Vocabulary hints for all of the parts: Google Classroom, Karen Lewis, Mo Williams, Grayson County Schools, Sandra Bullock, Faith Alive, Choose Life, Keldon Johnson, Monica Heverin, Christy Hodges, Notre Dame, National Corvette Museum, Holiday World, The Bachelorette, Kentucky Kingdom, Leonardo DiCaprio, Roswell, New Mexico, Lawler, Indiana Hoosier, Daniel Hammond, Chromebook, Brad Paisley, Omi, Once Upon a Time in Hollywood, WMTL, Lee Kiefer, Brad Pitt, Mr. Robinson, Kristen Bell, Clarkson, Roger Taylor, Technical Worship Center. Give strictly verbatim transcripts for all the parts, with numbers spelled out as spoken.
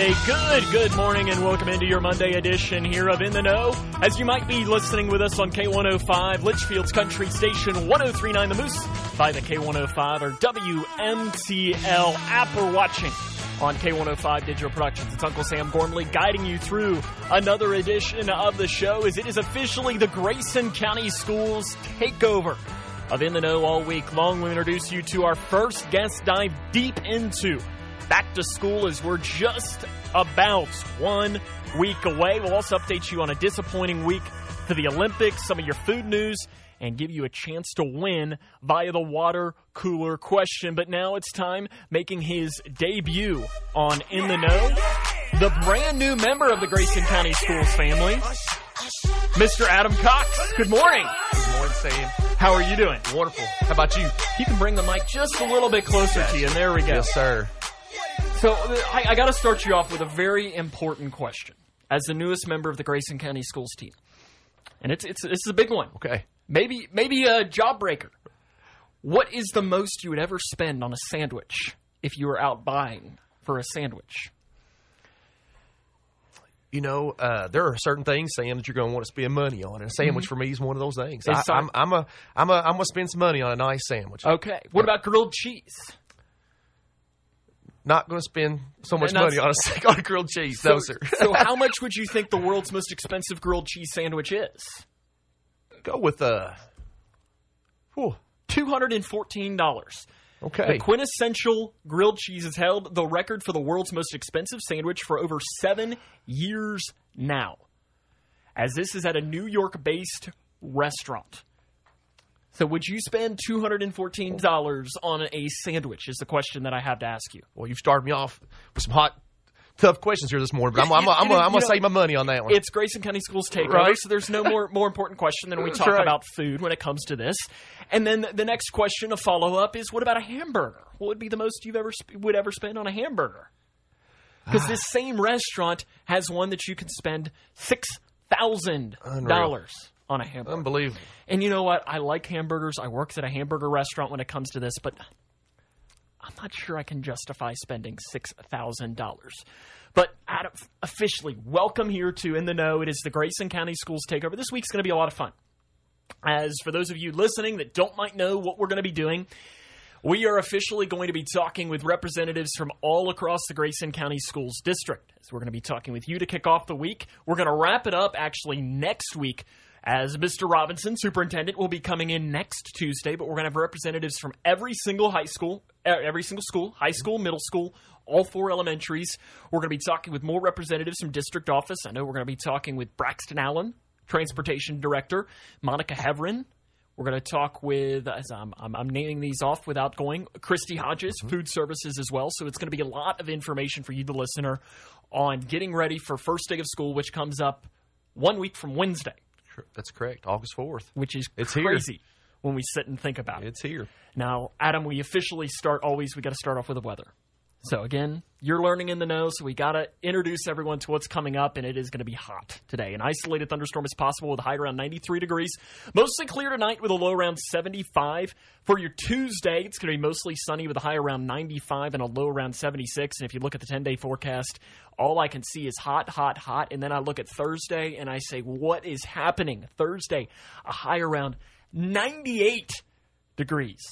And a good, good morning and welcome into your Monday edition here of In the Know. As you might be listening with us on K one oh five, Litchfield's Country Station, one oh three point nine The Moose, by the K one oh five or W M T L app, or watching on K one oh five Digital Productions. It's Uncle Sam Gormley guiding you through another edition of the show, as it is officially the Grayson County Schools takeover of In the Know all week long. We introduce you to our first guest, dive deep into back to school, as we're just about one week away. We'll also update you on a disappointing week for the Olympics, some of your food news, and give you a chance to win via the water cooler question. But now it's time, making his debut on In the Know, the brand new member of the Grayson County Schools family, Mister Adam Cox. Good morning. Good morning, Sam. How are you doing? Wonderful. How about you? You can bring the mic just a little bit closer to you, and there we go. Yes, sir. So I, I got to start you off with a very important question as the newest member of the Grayson County Schools team, and it's it's this is a big one. Okay, maybe maybe a job breaker. What is the most you would ever spend on a sandwich if you were out buying for a sandwich? You know, uh, there are certain things, Sam, that you're going to want to spend money on, and a sandwich mm-hmm. for me is one of those things. I, I'm, I'm a I'm a I'm going to spend some money on a nice sandwich. Okay, what about grilled cheese? Not going to spend so much money on a, on a grilled cheese, so, no, sir. So how much would you think the world's most expensive grilled cheese sandwich is? Go with uh, whew, two hundred fourteen dollars. Okay. The quintessential grilled cheese has held the record for the world's most expensive sandwich for over seven years now, as this is at a New York-based restaurant. So would you spend two hundred fourteen dollars on a sandwich is the question that I have to ask you. Well, you've started me off with some hot, tough questions here this morning, but I'm, I'm, I'm, I'm, I'm going to save my money on that one. It's Grayson County Schools takeover, right? So there's no more, more important question than we talk right. about food when it comes to this. And then the next question, a follow-up, is what about a hamburger? What would be the most you ever would ever spend on a hamburger? Because this same restaurant has one that you can spend six thousand dollars on a hamburger. Unbelievable. And you know what? I like hamburgers. I worked at a hamburger restaurant when it comes to this, but I'm not sure I can justify spending six thousand dollars. But Adam, officially, welcome here to In the Know. It is the Grayson County Schools Takeover. This week's going to be a lot of fun. As for those of you listening that don't might know what we're going to be doing, we are officially going to be talking with representatives from all across the Grayson County Schools District. So we're going to be talking with you to kick off the week. We're going to wrap it up actually next week, as Mister Robinson, superintendent, will be coming in next Tuesday, but we're going to have representatives from every single high school, every single school, high school, middle school, all four elementaries. We're going to be talking with more representatives from district office. I know we're going to be talking with Braxton Allen, transportation director, Monica Heverin. We're going to talk with, as I'm, I'm, I'm naming these off without going, Christy Hodges, mm-hmm. food services as well. So it's going to be a lot of information for you, the listener, on getting ready for first day of school, which comes up one week from Wednesday. That's correct. August fourth. Which is it's crazy here. When we sit and think about it. It's here. Now, Adam, we officially start always, we got to start off with the weather. So, again, you're learning In the Know, so we got to introduce everyone to what's coming up, and it is going to be hot today. An isolated thunderstorm is possible with a high around ninety-three degrees. Mostly clear tonight with a low around seventy-five. For your Tuesday, it's going to be mostly sunny with a high around ninety-five and a low around seventy-six. And if you look at the ten-day forecast, all I can see is hot, hot, hot. And then I look at Thursday, and I say, what is happening? Thursday, a high around ninety-eight degrees.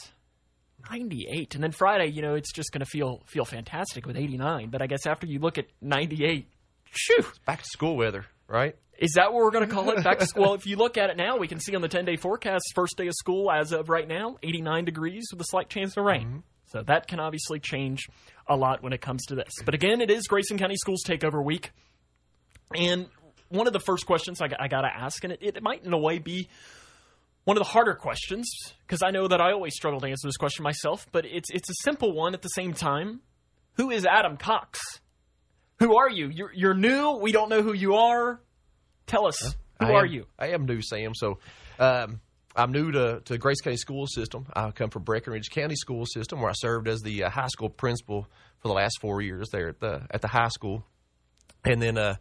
ninety-eight. And then Friday, you know, it's just going to feel feel fantastic with eighty-nine. But I guess after you look at ninety-eight, shoo. It's back to school weather, right? Is that what we're going to call it? Back to school? Well, if you look at it now, we can see on the ten-day forecast, first day of school as of right now, eighty-nine degrees with a slight chance of rain. Mm-hmm. So that can obviously change a lot when it comes to this. But again, it is Grayson County Schools Takeover Week. And one of the first questions I, I got to ask, and it, it might in a way be one of the harder questions, because I know that I always struggle to answer this question myself, but it's it's a simple one at the same time. Who is Adam Cox? Who are you? You're, you're new. We don't know who you are. Tell us, who I are am, you? I am new, Sam. So um, I'm new to, to Grayson County School System. I come from Breckinridge County School System, where I served as the uh, high school principal for the last four years there at the, at the high school. And then uh,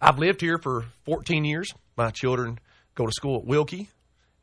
I've lived here for fourteen years. My children go to school at Wilkie.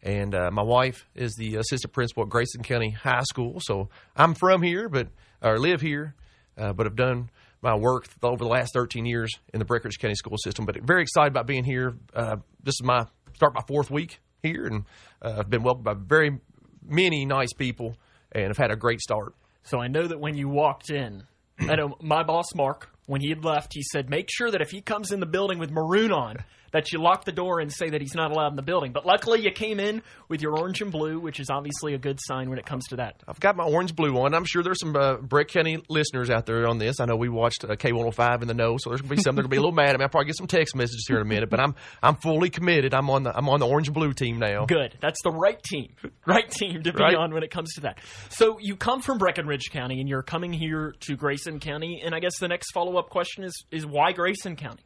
And uh, my wife is the assistant principal at Grayson County High School. So I'm from here, but or live here, uh, but have done my work over the last thirteen years in the Breckinridge County School System. But very excited about being here. Uh, this is my start my fourth week here, and uh, I've been welcomed by very many nice people, and I've had a great start. So I know that when you walked in, I know my boss, Mark, when he had left, he said, make sure that if he comes in the building with maroon on, that you lock the door and say that he's not allowed in the building. But luckily you came in with your orange and blue, which is obviously a good sign when it comes to that. I've got my orange blue on. I'm sure there's some uh, Breck County listeners out there on this. I know we watched uh, K one oh five in the know, so there's going to be some that are going to be a little mad at me. I'll probably get some text messages here in a minute, but I'm I'm fully committed. I'm on the I'm on the orange and blue team now. Good. That's the right team. Right team to be right on when it comes to that. So you come from Breckinridge County, and you're coming here to Grayson County, and I guess the next follow-up question is is why Grayson County?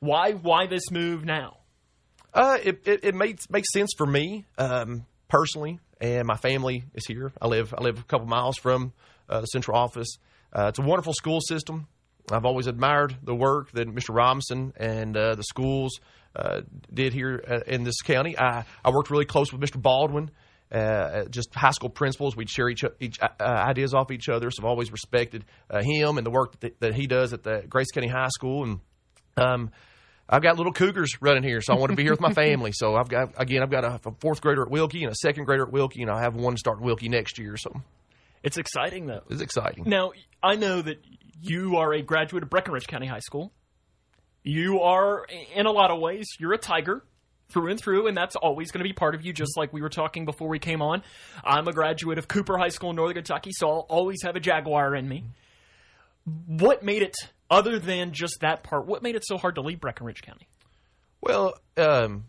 Why why this move now? Uh, it it, it makes makes sense for me um, personally, and my family is here. I live I live a couple miles from uh, the central office. Uh, it's a wonderful school system. I've always admired the work that Mister Robinson and uh, the schools uh, did here uh, in this county. I, I worked really close with Mister Baldwin, uh, just high school principals. We'd share each, each uh, ideas off each other. So I've always respected uh, him and the work that, that he does at the Grayson County High School. And um, I've got little cougars running here, so I want to be here with my family. So I've got, again, I've got a fourth grader at Wilkie and a second grader at Wilkie, and I'll have one start Wilkie next year. So it's exciting, though. It's exciting. Now, I know that you are a graduate of Breckinridge County High School. You are, in a lot of ways, you're a tiger through and through, and that's always going to be part of you, just like we were talking before we came on. I'm a graduate of Cooper High School in Northern Kentucky, so I'll always have a jaguar in me. What made it, other than just that part, what made it so hard to leave Breckinridge County? Well, um,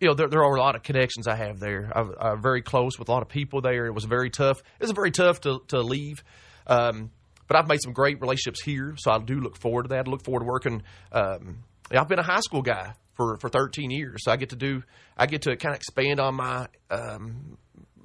you know, there, there are a lot of connections I have there. I'm, I'm very close with a lot of people there. It was very tough. It was very tough to, to leave. Um, but I've made some great relationships here, so I do look forward to that. I look forward to working. Um, I've been a high school guy for, for thirteen years, so I get to do – I get to kind of expand on my um,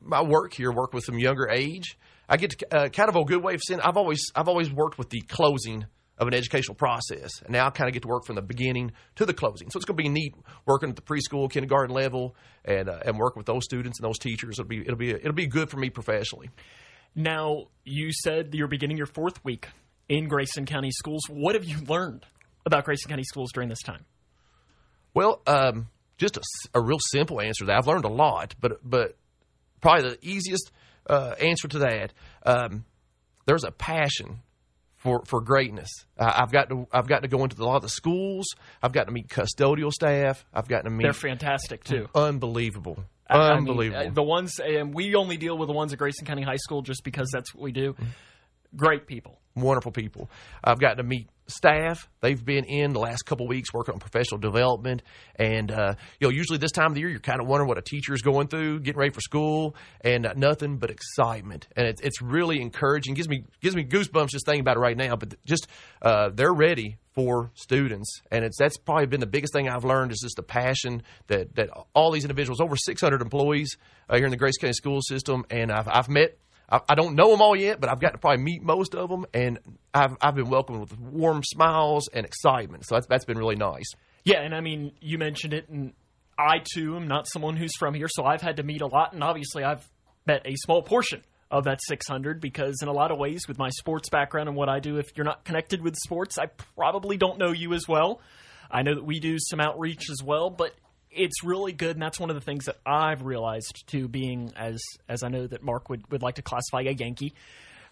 my work here, work with some younger age. I get to uh, kind of a good way of saying I've always I've always worked with the closing of an educational process, and now I kind of get to work from the beginning to the closing. So it's going to be neat working at the preschool, kindergarten level, and uh, and work with those students and those teachers. It'll be it'll be it'll be good for me professionally. Now, you said you're beginning your fourth week in Grayson County Schools. What have you learned about Grayson County Schools during this time? Well, um, just a, a real simple answer to that. I've learned a lot, but but probably the easiest Uh, answer to that, um, there's a passion for, for greatness. Uh, I've got to I've got to go into the, a lot of the schools. I've got to meet custodial staff. I've got to meet. They're fantastic too. Unbelievable, I, unbelievable. I mean, the ones, and we only deal with the ones at Grayson County High School just because that's what we do. Mm-hmm. Great people, wonderful people. I've got to meet staff. They've been in the last couple of weeks working on professional development, and uh you know, usually this time of the year you're kind of wondering what a teacher is going through, getting ready for school, and uh, nothing but excitement, and it, it's really encouraging. Gives me gives me goosebumps just thinking about it right now, but just uh they're ready for students, and it's that's probably been the biggest thing I've learned, is just the passion that that all these individuals, over six hundred employees uh, here in the Grayson County School System, and I've, I've met I don't know them all yet, but I've got to probably meet most of them, and I've I've been welcomed with warm smiles and excitement. So that's that's been really nice. Yeah, and I mean, you mentioned it, and I too am not someone who's from here, so I've had to meet a lot, and obviously I've met a small portion of that six hundred, because in a lot of ways, with my sports background and what I do, if you're not connected with sports, I probably don't know you as well. I know that we do some outreach as well, but it's really good, and that's one of the things that I've realized, too, being, as as I know that Mark would, would like to classify a Yankee,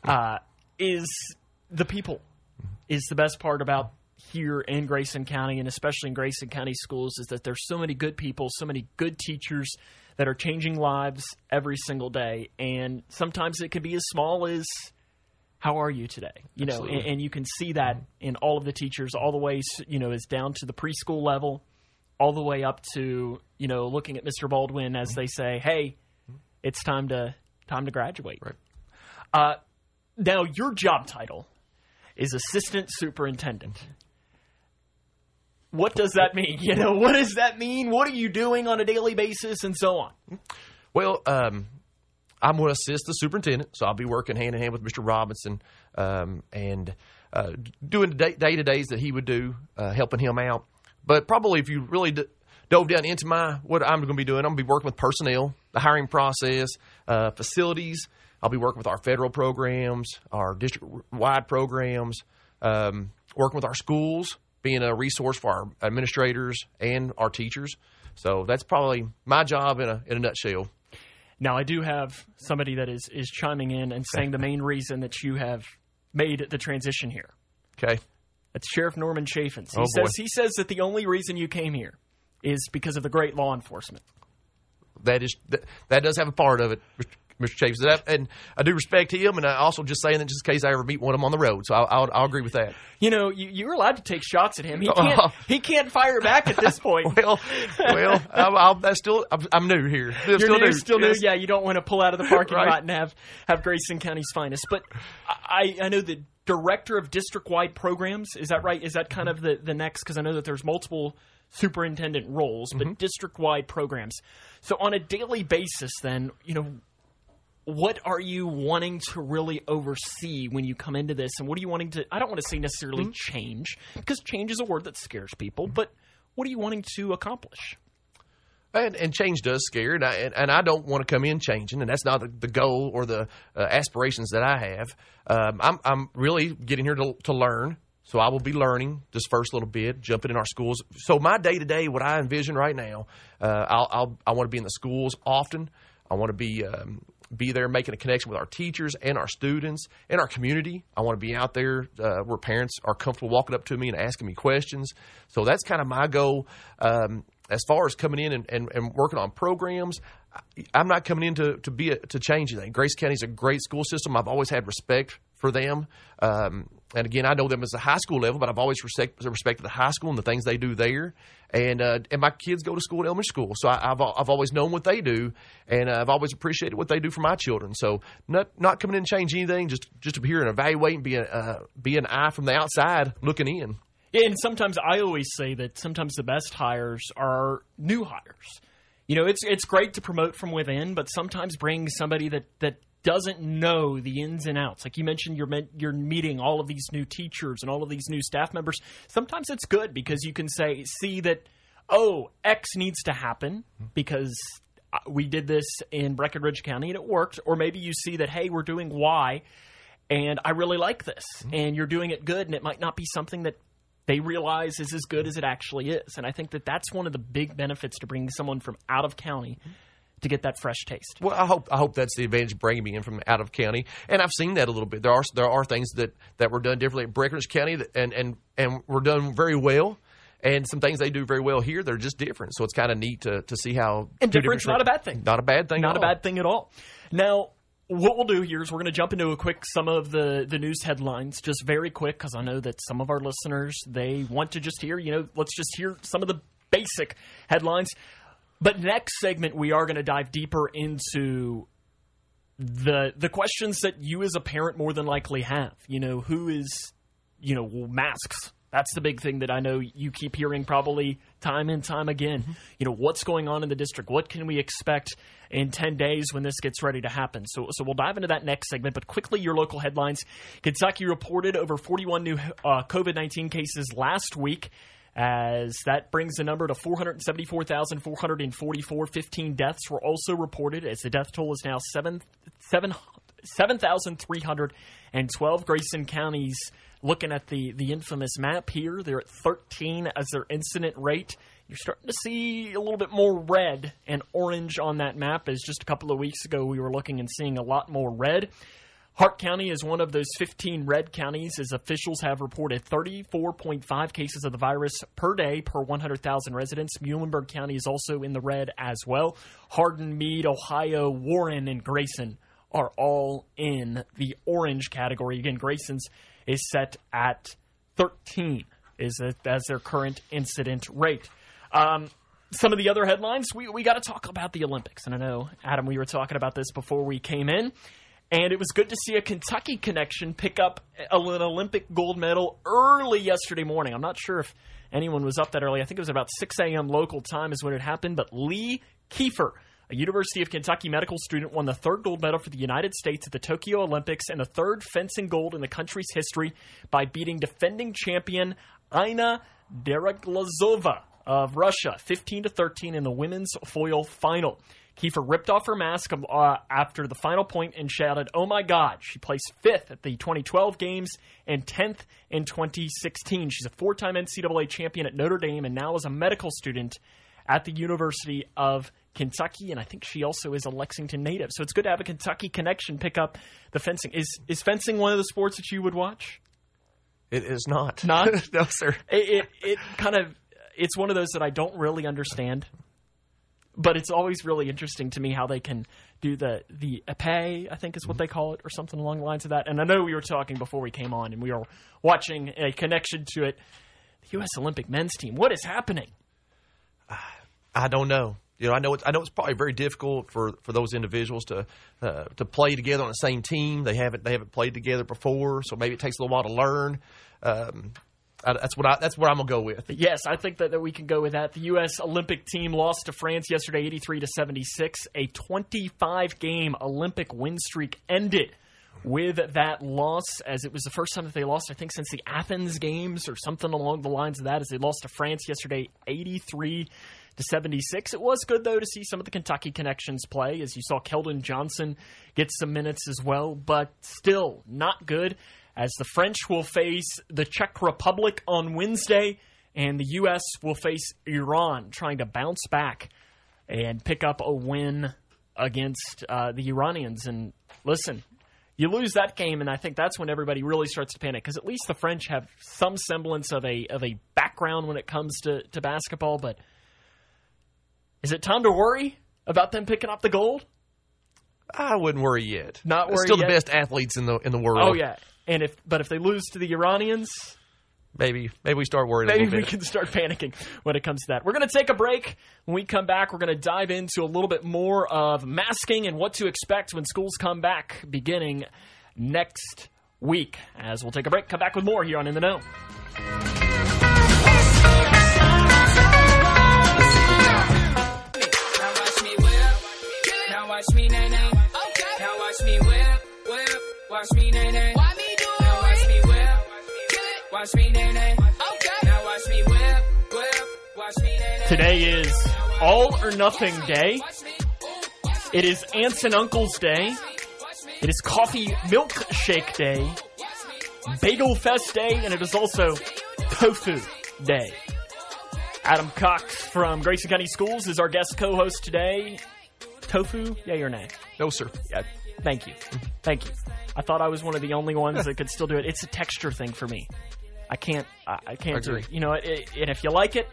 uh, is the people is the best part about here in Grayson County, and especially in Grayson County Schools, is that there's so many good people, so many good teachers that are changing lives every single day, and sometimes it can be as small as, how are you today? You know, and, and you can see that in all of the teachers, all the way, you know, is down to the preschool level, all the way up to, you know, looking at Mister Baldwin as they say, hey, it's time to time to graduate. Right. Uh, now, your job title is assistant superintendent. What does that mean? You know, what does that mean? What are you doing on a daily basis and so on? Well, um, I'm going to assist the superintendent, so I'll be working hand-in-hand with Mister Robinson um, and uh, doing the day-to-days that he would do, uh, helping him out. But probably if you really d- dove down into my what I'm going to be doing, I'm going to be working with personnel, the hiring process, uh, facilities. I'll be working with our federal programs, our district-wide programs, um, working with our schools, being a resource for our administrators and our teachers. So that's probably my job in a in a nutshell. Now, I do have somebody that is, is chiming in and saying the main reason that you have made the transition here. Okay. That's Sheriff Norman Chaffins. He, oh, says, he says that the only reason you came here is because of the great law enforcement. That is that, that does have a part of it, Mister Chaffins. And I, and I do respect him, and I also just saying that just in case I ever meet one of them on the road. So I'll, I'll, I'll agree with that. You know, you, you're allowed to take shots at him. He can't, uh, he can't fire back at this point. Well, well, I'm, I'm, I'm still I'm, I'm new here. I'm you're still new, new. still yes. new. Yeah, you don't want to pull out of the parking right. lot and have, have Grayson County's finest. But I, I know the director of district-wide programs. Is that right? Is that kind of the, the next? Because I know that there's multiple superintendent roles, but mm-hmm. district-wide programs. So on a daily basis then, you know, what are you wanting to really oversee when you come into this? And what are you wanting to – I don't want to say necessarily mm-hmm. change, because change is a word that scares people. Mm-hmm. But what are you wanting to accomplish? And, and change does scare, and I, and, and I don't want to come in changing, and that's not the, the goal or the uh, aspirations that I have. Um, I'm, I'm really getting here to, to learn. So I will be learning this first little bit, jumping in our schools. So my day-to-day, what I envision right now, uh, I'll, I'll, I want to be in the schools often. I want to be um, be there making a connection with our teachers and our students and our community. I want to be out there uh, where parents are comfortable walking up to me and asking me questions. So that's kind of my goal. Um, as far as coming in and, and, and working on programs, I'm not coming in to, to, be a, to change anything. Grayson County is a great school system. I've always had respect for them. Um, and, again, I know them as a high school level, but I've always respect, respected the high school and the things they do there. And uh, and my kids go to school at elementary school, so I, I've I've always known what they do, and I've always appreciated what they do for my children. So not not coming in and change anything, just just to be here and evaluate and be, a, uh, be an eye from the outside looking in. And sometimes I always say that sometimes the best hires are new hires. You know, it's it's great to promote from within, but sometimes bring somebody that, that doesn't know the ins and outs. Like you mentioned, you're met, you're meeting all of these new teachers and all of these new staff members. Sometimes it's good because you can say, see that, oh, X needs to happen because we did this in Breckinridge County and it worked. Or maybe you see that, hey, we're doing Y and I really like this mm-hmm. and you're doing it good, and it might not be something that they realize is as good as it actually is. And I think that that's one of the big benefits to bringing someone from out of county to get that fresh taste. Well, I hope I hope that's the advantage of bringing me in from out of county. And I've seen that a little bit. There are there are things that, that were done differently at Breckinridge County that, and, and, and were done very well. And some things they do very well here, they're just different. So it's kind of neat to, to see how... And different's not a bad thing. Not a bad thing Not a bad thing at all. Now... what we'll do here is we're going to jump into a quick some of the, the news headlines, just very quick, because I know that some of our listeners, they want to just hear, you know, let's just hear some of the basic headlines. But next segment, we are going to dive deeper into the the questions that you as a parent more than likely have. You know, who is, you know, masks. That's the big thing that I know you keep hearing probably time and time again. Mm-hmm. You know, what's going on in the district? What can we expect in ten days when this gets ready to happen? So so we'll dive into that next segment, but quickly your local headlines. Kentucky reported over forty-one new uh, COVID nineteen cases last week, as that brings the number to four hundred seventy-four thousand four hundred forty-four. fifteen deaths were also reported, as the death toll is now seven thousand three hundred twelve. Grayson County's looking at the, the infamous map here, they're at thirteen as their incident rate. You're starting to see a little bit more red and orange on that map, as just a couple of weeks ago we were looking and seeing a lot more red. Hart County is one of those fifteen red counties, as officials have reported thirty-four point five cases of the virus per day per one hundred thousand residents. Muhlenberg County is also in the red as well. Hardin, Meade, Ohio, Warren, and Grayson are all in the orange category. Again, Grayson's is set at thirteen is it, as their current incident rate. Um, some of the other headlines, we, we got to talk about the Olympics. And I know, Adam, we were talking about this before we came in. And it was good to see a Kentucky connection pick up an Olympic gold medal early yesterday morning. I'm not sure if anyone was up that early. I think it was about six a.m. local time is when it happened. But Lee Kiefer, a University of Kentucky medical student, won the third gold medal for the United States at the Tokyo Olympics and the third fencing gold in the country's history by beating defending champion Inna Deriglazova of Russia fifteen to thirteen in the women's foil final. Kiefer ripped off her mask uh, after the final point and shouted, "Oh my God." She placed fifth at the twenty twelve games and tenth in twenty sixteen. She's a four-time N C double A champion at Notre Dame and now is a medical student at the University of Kentucky, and I think she also is a Lexington native. So it's good to have a Kentucky connection pick up the fencing. Is is fencing one of the sports that you would watch? It is not. Not? No, sir. It, it, it kind of – it's one of those that I don't really understand. But it's always really interesting to me how they can do the the épée, I think is what they call it, or something along the lines of that. And I know we were talking before we came on, and we were watching a connection to it. The U S Olympic men's team. What is happening? I don't know. You know, I know it's, I know it's probably very difficult for, for those individuals to uh, to play together on the same team. They haven't they haven't played together before, so maybe it takes a little while to learn. Um, I, that's what I, that's what I'm gonna go with. Yes, I think that, that we can go with that. The U S Olympic team lost to France yesterday, eighty-three to seventy-six. A twenty-five game Olympic win streak ended with that loss, as it was the first time that they lost, I think, since the Athens games or something along the lines of that. As they lost to France yesterday, eighty-three to seventy-six. It was good, though, to see some of the Kentucky connections play, as you saw Keldon Johnson get some minutes as well, but still not good, as the French will face the Czech Republic on Wednesday, and the U S will face Iran, trying to bounce back and pick up a win against uh, the Iranians. And listen, you lose that game, and I think that's when everybody really starts to panic, because at least the French have some semblance of a of a background when it comes to, to basketball, but is it time to worry about them picking up the gold? I wouldn't worry yet. Not worry yet? Still the best athletes in the in the world. Oh, yeah. And if But if they lose to the Iranians... Maybe maybe we start worrying maybe a little bit. Maybe we can start panicking when it comes to that. We're going to take a break. When we come back, we're going to dive into a little bit more of masking and what to expect when schools come back beginning next week. As we'll take a break, come back with more here on In the Know. Watch me, nay, nay. Okay. Now watch me whip, whip. Watch me, nay, nay. Why me do it? Now watch me whip, whip. Watch me, nay, nay. Okay. Now watch me whip, whip. Watch me, nay, nay. Today is All or Nothing Day. It is Aunts and Uncles Day. It is Coffee Milkshake Day. Bagel Fest Day. And it is also Tofu Day. Adam Cox from Grayson County Schools is our guest co-host today. Tofu, yay or nay? No, sir. Yeah. Thank you. Thank you. I thought I was one of the only ones that could still do it. It's a texture thing for me. I can't I, I can't I do it. You know, it, and if you like it,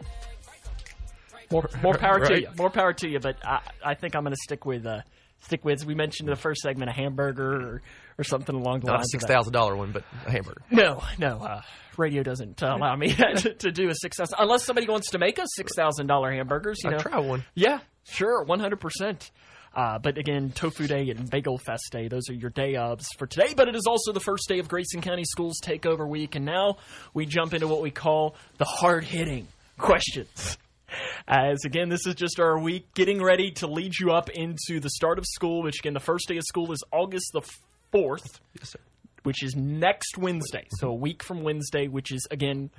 more, more power right. to you. More power to you, but I, I think I'm going to stick with, uh, stick with, as we mentioned in the first segment, a hamburger or, or something along the lines of that. Not a six thousand dollars one, but a hamburger. No, no. Uh, radio doesn't uh, allow me to, to do a six thousand dollars. Unless somebody wants to make us six thousand dollars hamburgers. You know? I'll try one. Yeah, sure, one hundred percent. Uh, but again, Tofu Day and Bagel Fest Day, those are your day ofs for today. But it is also the first day of Grayson County Schools Takeover Week. And now we jump into what we call the hard-hitting questions. As again, this is just our week getting ready to lead you up into the start of school, which again, the first day of school is August the fourth, yes, sir, which is next Wednesday. So a week from Wednesday, which is, again,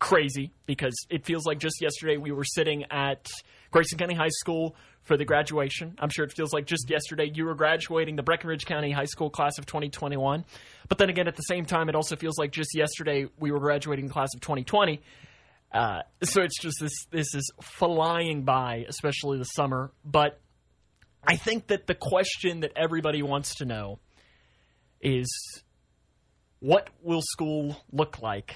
crazy because it feels like just yesterday we were sitting at Grayson County High School for the graduation. I'm sure it feels like just yesterday you were graduating the Breckinridge County High School class of twenty twenty-one. But then again, at the same time, it also feels like just yesterday we were graduating the class of twenty twenty. Uh, so it's just this, this is flying by, especially the summer. But I think that the question that everybody wants to know is, what will school look like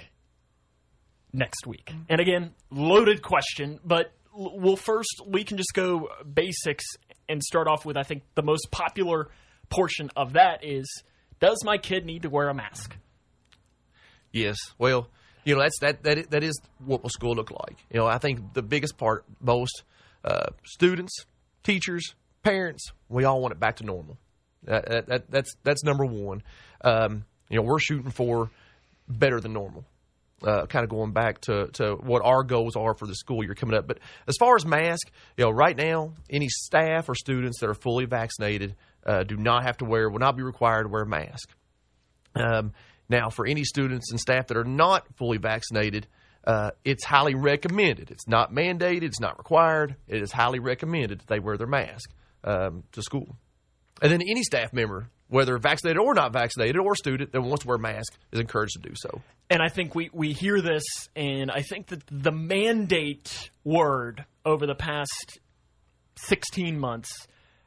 next week? And again, loaded question, but we'll first, we can just go basics and start off with, I think the most popular portion of that is, does my kid need to wear a mask? Yes. Well, you know, that's that that that is what will school look like. You know, I think the biggest part, most uh, students, teachers, parents, we all want it back to normal. That, that, that's that's number one. Um, you know, we're shooting for better than normal. Uh, kind of going back to, to what our goals are for the school year coming up. But as far as masks, you know, right now, any staff or students that are fully vaccinated uh, do not have to wear, will not be required to wear a mask. Um, Now, for any students and staff that are not fully vaccinated, uh, it's highly recommended. It's not mandated. It's not required. It is highly recommended that they wear their mask. um, to school. And then any staff member, whether vaccinated or not vaccinated or student that wants to wear a mask, is encouraged to do so. And I think we, we hear this, and I think that the mandate word over the past sixteen months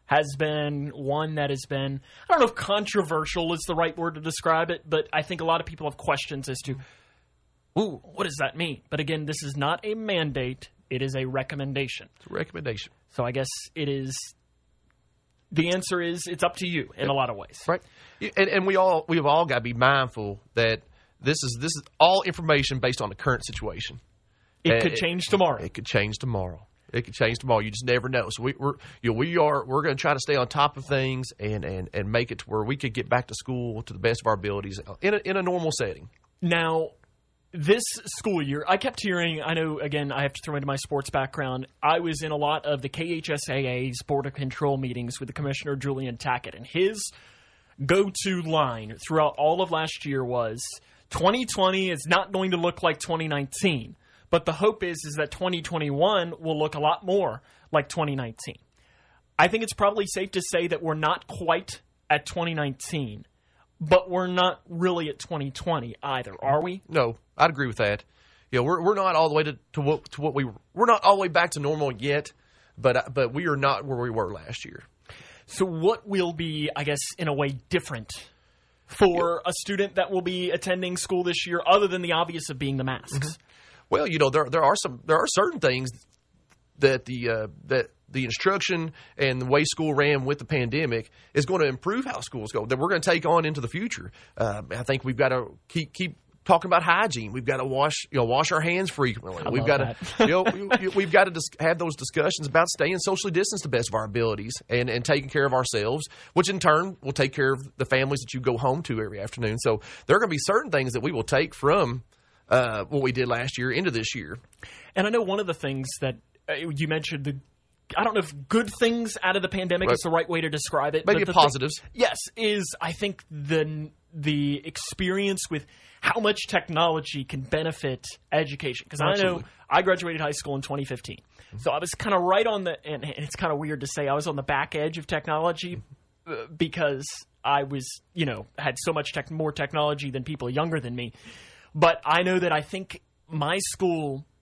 has been one that has been, I don't know if controversial is the right word to describe it, but I think a lot of people have questions as to, ooh, what does that mean? But again, this is not a mandate. It is a recommendation. It's a recommendation. So I guess it is... The answer is it's up to you in a lot of ways, right? And, and we all we've all got to be mindful that this is this is all information based on the current situation. It and could change it, tomorrow. It could change tomorrow. It could change tomorrow. You just never know. So we we're you know, we are we're going to try to stay on top of things and, and, and make it to where we could get back to school to the best of our abilities in a, in a normal setting. Now, this school year, I kept hearing, I know, again, I have to throw into my sports background, I was in a lot of the K H S A A's Board of Control meetings with the Commissioner Julian Tackett, and his go-to line throughout all of last year was, twenty twenty is not going to look like twenty nineteen, but the hope is, is that twenty twenty-one will look a lot more like twenty nineteen. I think it's probably safe to say that we're not quite at twenty nineteen. But we're not really at twenty twenty either, are we? No, I'd agree with that. You know, we're we're not all the way to, to what to what we we're not all the way back to normal yet, but but we are not where we were last year. So what will be, I guess, in a way different for yeah. a student that will be attending school this year, other than the obvious of being the masks? Mm-hmm. Well, you know, there there are some there are certain things that the uh, that the instruction and the way school ran with the pandemic is going to improve how schools go, that we're going to take on into the future. Uh, I think we've got to keep keep talking about hygiene. We've got to wash you know wash our hands frequently. I we've got that. to you know we've got to dis- have those discussions about staying socially distanced to the best of our abilities and, and taking care of ourselves, which in turn will take care of the families that you go home to every afternoon. So there are going to be certain things that we will take from uh, what we did last year into this year. And I know one of the things that uh, you mentioned the. I don't know if good things out of the pandemic right. is the right way to describe it. Maybe but the positives. Thing, yes, is I think the the experience with how much technology can benefit education. Because I know I graduated high school in twenty fifteen. Mm-hmm. So I was kind of right on the – and it's kind of weird to say I was on the back edge of technology mm-hmm. because I was, you know, had so much tech, more technology than people younger than me. But I know that I think my school –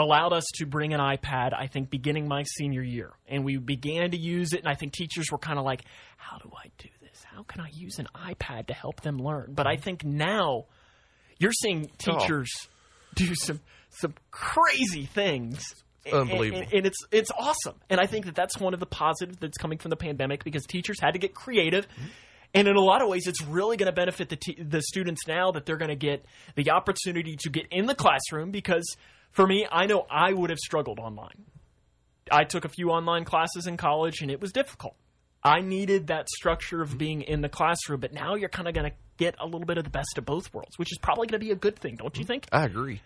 allowed us to bring an iPad, I think, beginning my senior year. And we began to use it, and I think teachers were kind of like, how do I do this? How can I use an iPad to help them learn? But I think now you're seeing teachers oh. do some some crazy things. Unbelievable. And, and, and it's it's awesome. And I think that that's one of the positives that's coming from the pandemic because teachers had to get creative. Mm-hmm. And in a lot of ways, it's really going to benefit the t- the students now that they're going to get the opportunity to get in the classroom because – for me, I know I would have struggled online. I took a few online classes in college, and it was difficult. I needed that structure of being in the classroom, but now you're kind of going to get a little bit of the best of both worlds, which is probably going to be a good thing, don't you think? I agree.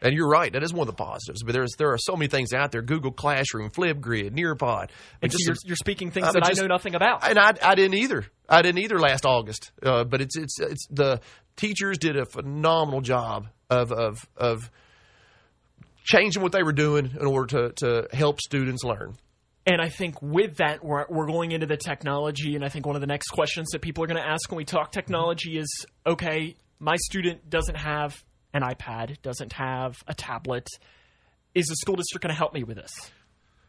And you're right. That is one of the positives. But there's there are so many things out there. Google Classroom, Flipgrid, Nearpod. And just, you're, you're speaking things I mean, that just, I know nothing about. And I, I didn't either. I didn't either last August. Uh, but it's it's it's the teachers did a phenomenal job of of of – changing what they were doing in order to, to help students learn. And I think with that, we're, we're going into the technology, and I think one of the next questions that people are going to ask when we talk technology is, okay, my student doesn't have an iPad, doesn't have a tablet. Is the school district going to help me with this?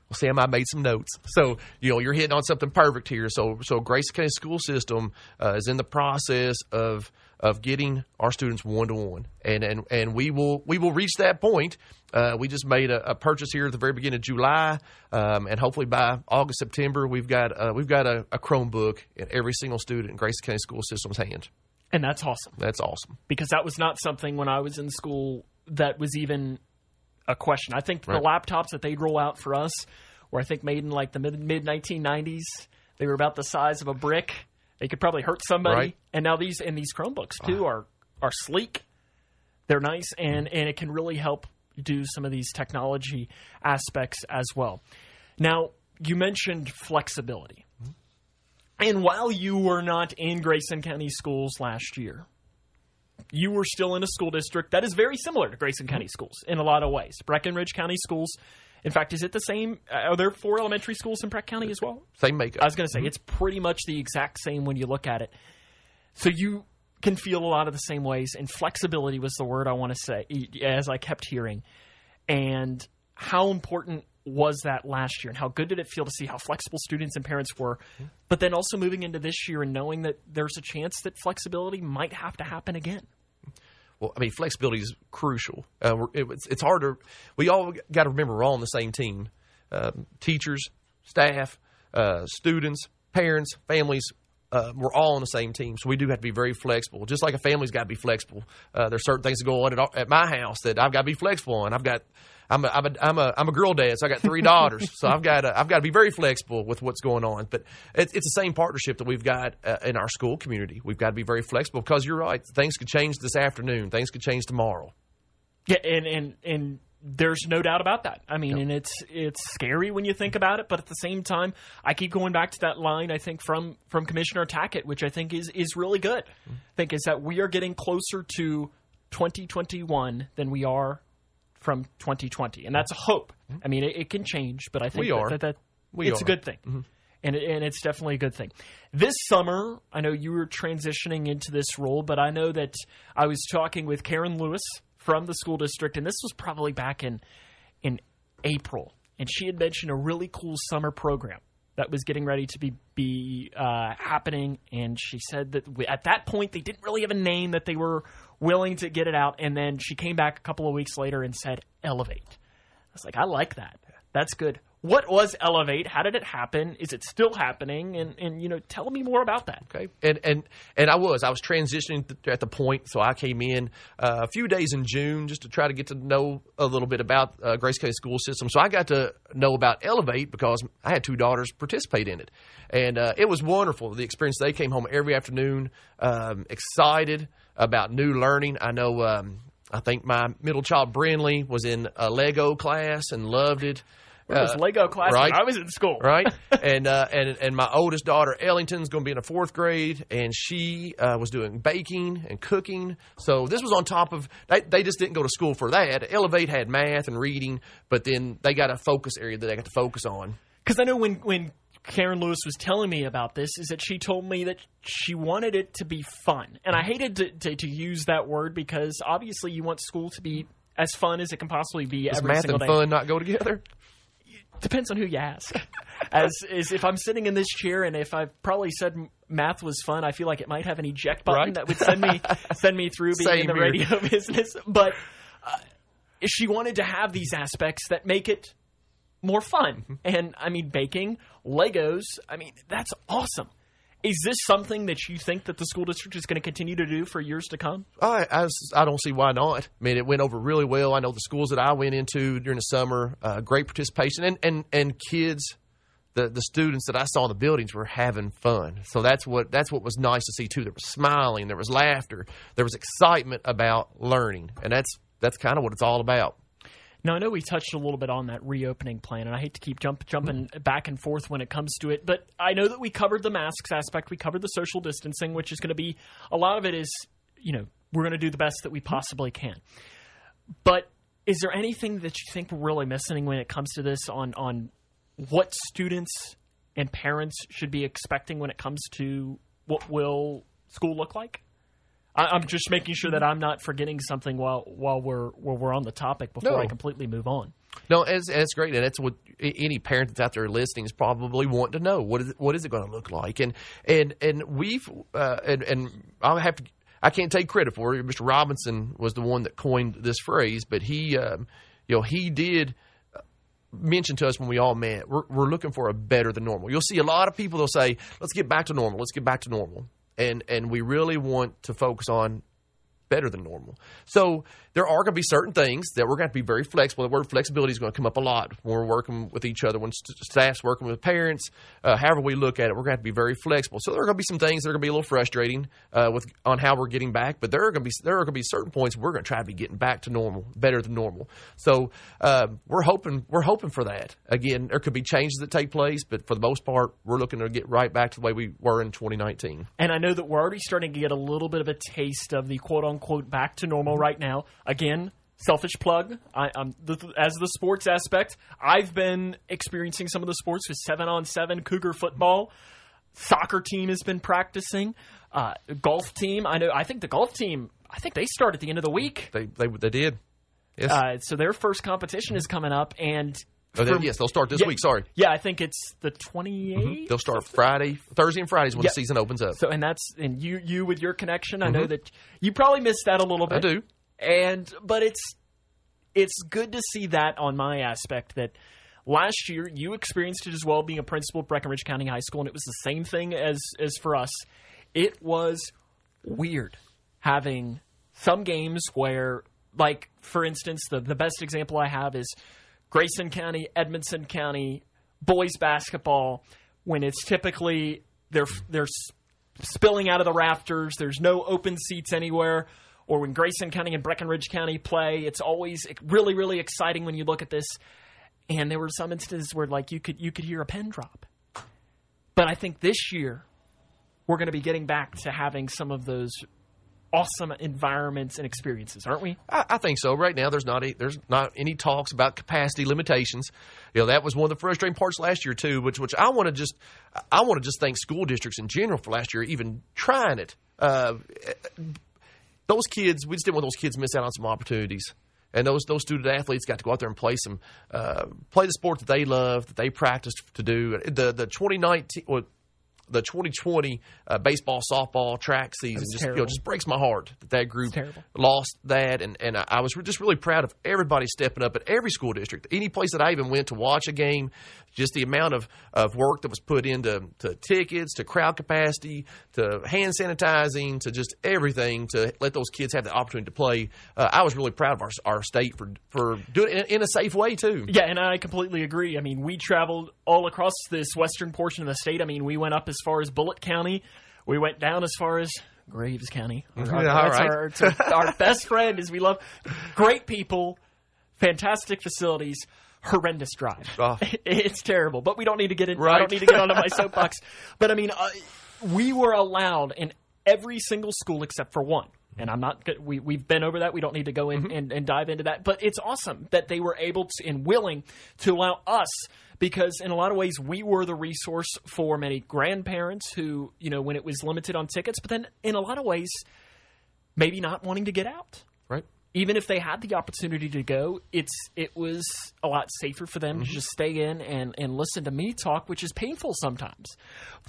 Well, Sam, I made some notes. So, you know, you're hitting on something perfect here. So, so Grayson County School System uh, is in the process of of getting our students one-to-one. And and, and we will we will reach that point. Uh, we just made a, a purchase here at the very beginning of July, um, and hopefully by August, September, we've got uh, we've got a, a Chromebook in every single student in Grayson County School System's hand. And that's awesome. That's awesome. Because that was not something when I was in school that was even a question. I think right. the laptops that they'd roll out for us were, I think, made in like the mid-nineteen nineties. They were about the size of a brick. They could probably hurt somebody. Right. And now these and these Chromebooks, too, are are sleek. They're nice, and, and it can really help do some of these technology aspects as well. Now, you mentioned flexibility. Mm-hmm. And while you were not in Grayson County Schools last year, you were still in a school district that is very similar to Grayson County Schools in a lot of ways. Breckinridge County Schools In fact, is it the same? Are there four elementary schools in Breck County as well? Same makeup. I was going to say, mm-hmm. It's pretty much the exact same when you look at it. So you can feel a lot of the same ways, and flexibility was the word I want to say, as I kept hearing. And how important was that last year, and how good did it feel to see how flexible students and parents were, but then also moving into this year and knowing that there's a chance that flexibility might have to happen again? Well, I mean, flexibility is crucial. Uh, it, it's, it's harder. We all got to remember we're all on the same team. Um, teachers, staff, uh, students, parents, families, uh, we're all on the same team. So we do have to be very flexible. Just like a family's got to be flexible. Uh, there's certain things that go on at, at my house that I've got to be flexible on. I've got, I'm a, I'm a, I'm a, I'm a girl dad, so I got three daughters. So I've got, to, I've got to be very flexible with what's going on. But it, it's the same partnership that we've got uh, in our school community. We've got to be very flexible because you're right. Things could change this afternoon. Things could change tomorrow. Yeah, and and and there's no doubt about that. I mean, yep. and it's it's scary when you think about it. But at the same time, I keep going back to that line. I think from from Commissioner Tackett, which I think is is really good. Mm-hmm. I think is that we are getting closer to twenty twenty-one than we are from twenty twenty, and that's a hope. I mean, it, it can change, but I think we that, are. that, that we it's are. a good thing, mm-hmm. and and it's definitely a good thing. This summer, I know you were transitioning into this role, but I know that I was talking with Karen Lewis from the school district, and this was probably back in in April, and she had mentioned a really cool summer program that was getting ready to be, be uh, happening, and she said that at that point they didn't really have a name that they were willing to get it out, and then she came back a couple of weeks later and said, Elevate. I was like, I like that. That's good. What was Elevate? How did it happen? Is it still happening? And, and you know, tell me more about that. Okay. And and and I was. I was transitioning at the point, so I came in uh, a few days in June just to try to get to know a little bit about uh, Grayson County School System. So I got to know about Elevate because I had two daughters participate in it. And uh, it was wonderful, the experience. They came home every afternoon um, excited about new learning. I know um, I think my middle child, Brinley, was in a Lego class and loved it. It was Lego class uh, right? when I was in school. Right. and uh, and and my oldest daughter, Ellington's going to be in the fourth grade, and she uh, was doing baking and cooking. So this was on top of – they just didn't go to school for that. Elevate had math and reading, but then they got a focus area that they got to focus on. Because I know when, when Karen Lewis was telling me about this is that she told me that she wanted it to be fun. And I hated to, to, to use that word because obviously you want school to be as fun as it can possibly be. Does every single day. Math and fun not go together? Depends on who you ask. As is, if I'm sitting in this chair and if I've probably said math was fun, I feel like it might have an eject button right? that would send me send me through being Same in the here. radio business. But uh, she wanted to have these aspects that make it more fun. Mm-hmm. And, I mean, baking, Legos, I mean, that's awesome. Is this something that you think that the school district is going to continue to do for years to come? I, I, I don't see why not. I mean, it went over really well. I know the schools that I went into during the summer, uh, great participation. And, and, and kids, the, the students that I saw in the buildings were having fun. So that's what that's what was nice to see, too. There was smiling. There was laughter. There was excitement about learning. And that's that's kind of what it's all about. Now, I know we touched a little bit on that reopening plan, and I hate to keep jump, jumping back and forth when it comes to it, but I know that we covered the masks aspect. We covered the social distancing, which is going to be – a lot of it is, you know, we're going to do the best that we possibly can. But is there anything that you think we're really missing when it comes to this on, on what students and parents should be expecting when it comes to what will school look like? I'm just making sure that I'm not forgetting something while while we're while we're on the topic before no. I completely move on. No, it's, it's great, and that's what any parent that's out there listening is probably wanting to know. What is it, what is it going to look like? And and and we've uh, and and I have to, I can't take credit for it. Mister Robinson was the one that coined this phrase, but he um, you know he did. mentioned to us when we all met, we're, we're looking for a better than normal. You'll see a lot of people, they'll say, let's get back to normal. Let's get back to normal. And and we really want to focus on better than normal. So there are going to be certain things that we're going to have to be very flexible. The word flexibility is going to come up a lot when we're working with each other, when st- staff's working with parents. Uh, however we look at it, we're going to have to be very flexible. So there are going to be some things that are going to be a little frustrating uh, with on how we're getting back, but there are going to be there are going to be certain points we're going to try to be getting back to normal, better than normal. So uh, we're hoping we're hoping for that. Again, there could be changes that take place, but for the most part, we're looking to get right back to the way we were in twenty nineteen. And I know that we're already starting to get a little bit of a taste of the quote unquote quote back to normal right now. Again, selfish plug. I, I'm the, as the sports aspect, I've been experiencing some of the sports with seven on seven, Cougar football. Soccer team has been practicing. Uh, golf team. I know. I think the golf team, I think they start at the end of the week. They they, they did. Yes. Uh, so their first competition is coming up, and oh, they, from, yes, they'll start this yeah, week. Sorry. Yeah, I think it's the twenty-eighth. Mm-hmm. They'll start Friday, Thursday, and Fridays when yeah. the season opens up. So, and that's and you you with your connection. I mm-hmm. know that you probably missed that a little bit. I do. And but it's it's good to see that on my aspect that. Last year, you experienced it as well, being a principal at Breckinridge County High School, and it was the same thing as, as for us. It was weird having some games where, like, for instance, the, the best example I have is Grayson County, Edmondson County, boys basketball, when it's typically they're, they're spilling out of the rafters, there's no open seats anywhere. Or when Grayson County and Breckinridge County play, it's always really, really exciting when you look at this. And there were some instances where, like, you could you could hear a pen drop. But I think this year we're going to be getting back to having some of those awesome environments and experiences, aren't we? I, I think so. Right now, there's not a, there's not any talks about capacity limitations. You know, that was one of the frustrating parts last year too. Which which I want to just I want to just thank school districts in general for last year even trying it. Uh, those kids, we just didn't want those kids to miss out on some opportunities. And those those student athletes got to go out there and play some uh, play the sport that they love, that they practiced to do. The the twenty nineteen or the twenty twenty uh, baseball, softball, track season just you know, just breaks my heart that that group lost that. And and I, I was just really proud of everybody stepping up at every school district. Any place that I even went to watch a game, just the amount of, of work that was put into to tickets, to crowd capacity, to hand sanitizing, to just everything to let those kids have the opportunity to play. Uh, I was really proud of our our state for, for doing it in, in a safe way too. Yeah, and I completely agree. I mean, we traveled all across this western portion of the state. I mean, we went up as As far as Bullitt County, we went down as far as Graves County. Our, yeah, our, that's right. our, our best friend is we love great people, fantastic facilities, horrendous drive. Oh. It's terrible, but we don't need to get in. Right. I don't need to get onto my soapbox. But I mean, uh, we were allowed in every single school except for one, and I'm not. We we've been over that. We don't need to go in mm-hmm. and, and dive into that. But it's awesome that they were able to and willing to allow us. Because in a lot of ways, we were the resource for many grandparents who, you know, when it was limited on tickets, but then in a lot of ways, maybe not wanting to get out. Right. Even if they had the opportunity to go, it's it was a lot safer for them mm-hmm. to just stay in and, and listen to me talk, which is painful sometimes.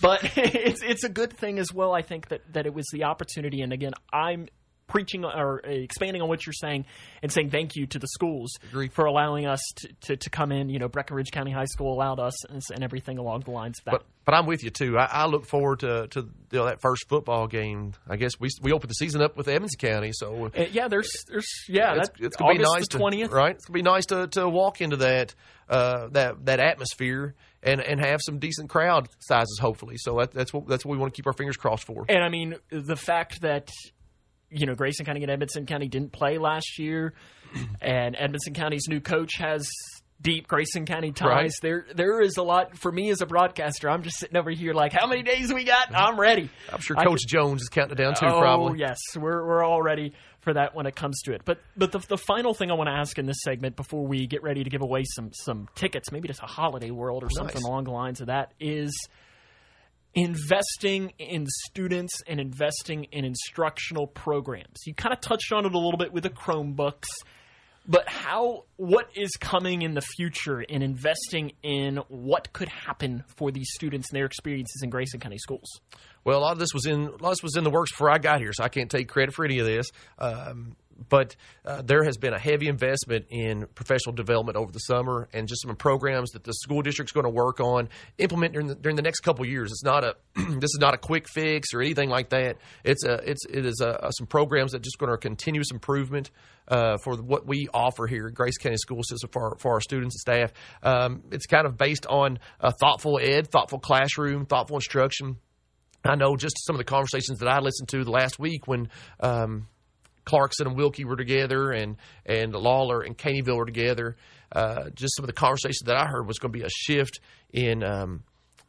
But it's it's a good thing as well, I think, that, that it was the opportunity. And again, I'm preaching or expanding on what you're saying and saying thank you to the schools Agreed. For allowing us to, to, to come in. You know, Breckinridge County High School allowed us and, and everything along the lines of that. But, but I'm with you, too. I, I look forward to, to you know, that first football game. I guess we we opened the season up with Edmondson County. So uh, yeah, there's, there's yeah, it's, that, it's gonna be nice the twentieth. To, right? It's going to be nice to, to walk into that, uh, that, that atmosphere and and have some decent crowd sizes, hopefully. So that, that's, what, that's what we want to keep our fingers crossed for. And, I mean, the fact that – You know, Grayson County and Edmondson County didn't play last year, and Edmondson County's new coach has deep Grayson County ties. Right. There, there is a lot for me as a broadcaster. I'm just sitting over here like, how many days we got? I'm ready. I'm sure Coach I, Jones is counting it down too. Oh, probably. Oh yes, we're we're all ready for that when it comes to it. But but the the final thing I want to ask in this segment before we get ready to give away some some tickets, maybe just a Holiday World or nice. Something along the lines of that is. Investing in students and investing in instructional programs. You kind of touched on it a little bit with the Chromebooks, but how, what is coming in the future in investing in what could happen for these students and their experiences in Grayson County schools? Well, a lot of this was in, a lot of this was in the works before I got here, so I can't take credit for any of this. Um, But uh, there has been a heavy investment in professional development over the summer and just some programs that the school district's going to work on, implement during the, during the next couple of years. It's not a this is not a quick fix or anything like that. It's a, it's, it is a, some programs that are just going to continuous improvement uh, for what we offer here at Grayson County School System for, for our students and staff. Um, it's kind of based on a thoughtful ed, thoughtful classroom, thoughtful instruction. I know just some of the conversations that I listened to the last week when um, – Clarkson and Wilkie were together, and and Lawler and Caneyville were together. Uh, just some of the conversations that I heard was going to be a shift in um,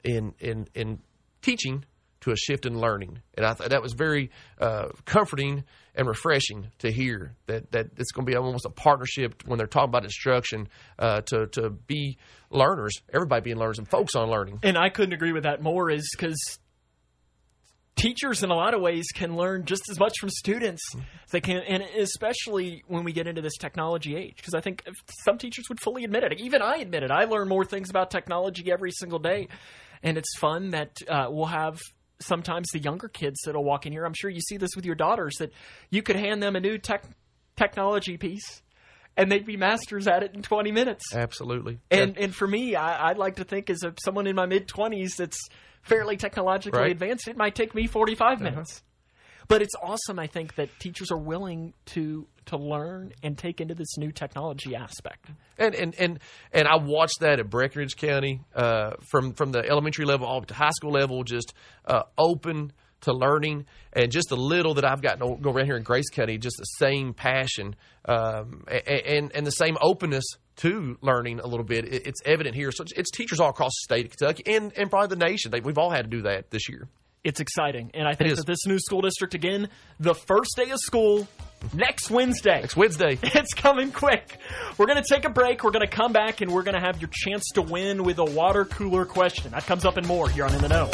in in in teaching to a shift in learning. And I th- that was very uh, comforting and refreshing to hear that, that it's going to be almost a partnership when they're talking about instruction uh, to, to be learners, everybody being learners and focus on learning. And I couldn't agree with that more, is because teachers in a lot of ways can learn just as much from students. They can, and especially when we get into this technology age, because I think some teachers would fully admit it. Even I admit it. I learn more things about technology every single day. And it's fun that uh, we'll have sometimes the younger kids that'll walk in here. I'm sure you see this with your daughters, that you could hand them a new tech technology piece and they'd be masters at it in twenty minutes. Absolutely. And yeah. and for me, I, I'd like to think as a, someone in my mid-twenties that's fairly technologically right. advanced, it might take me forty-five minutes. Uh-huh. But it's awesome, I think, that teachers are willing to to learn and take into this new technology aspect. And and and, and I watched that at Breckinridge County uh, from, from the elementary level all up to high school level, just uh, open to learning. And just a little that I've gotten to go around here in Grace County, just the same passion um, and, and, and the same openness to learning a little bit. It, it's evident here. So it's, it's teachers all across the state of Kentucky and, and probably the nation. They, we've all had to do that this year. It's exciting, and I think that this new school district, again, the first day of school, next Wednesday. Next Wednesday. It's coming quick. We're going to take a break. We're going to come back, and we're going to have your chance to win with a water cooler question. That comes up and more here on In the Know.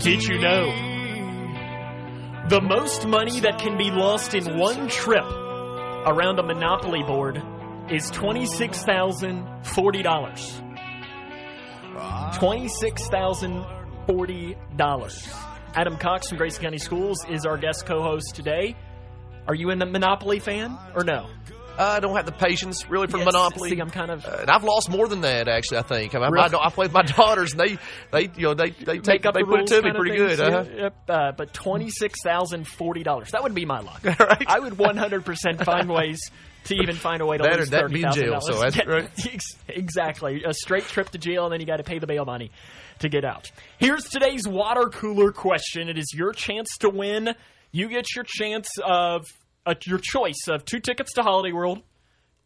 Did you know the most money that can be lost in one trip around a Monopoly board is twenty-six thousand forty dollars? twenty-six thousand forty dollars. Adam Cox from Grayson County Schools is our guest co-host today. Are you in the Monopoly fan or no? I don't have the patience, really, for yes, Monopoly. See, I'm kind of, uh, and I've lost more than that, actually. I think I, mean, really? I, I play with my daughters, and they, they, you know, they, they take, make up they the put it to me pretty things, good. Uh-huh. Yep, uh, but twenty-six thousand forty dollars. That would be my luck. Right? I would one hundred percent find ways to even find a way to that lose thirty thousand dollars. So that's right. Exactly, a straight trip to jail, and then you got to pay the bail money to get out. Here's today's water cooler question. It is your chance to win. You get your chance of. Uh, your choice of two tickets to Holiday World,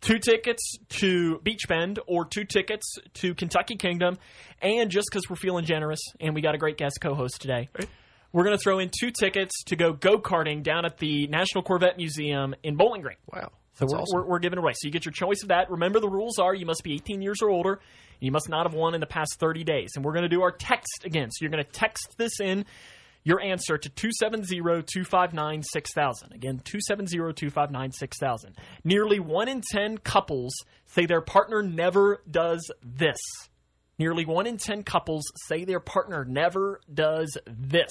two tickets to Beach Bend, or two tickets to Kentucky Kingdom. And just because we're feeling generous and we got a great guest co-host today, right. We're going to throw in two tickets to go go-karting down at the National Corvette Museum in Bowling Green. Wow. So we're, awesome. we're, we're giving away. So you get your choice of that. Remember, the rules are you must be eighteen years or older. And you must not have won in the past thirty days. And we're going to do our text again. So you're going to text this in. Your answer to two seven zero, two five nine, six thousand. Again, two seven zero, two five nine, six thousand. Nearly one in ten couples say their partner never does this. Nearly one in ten couples say their partner never does this.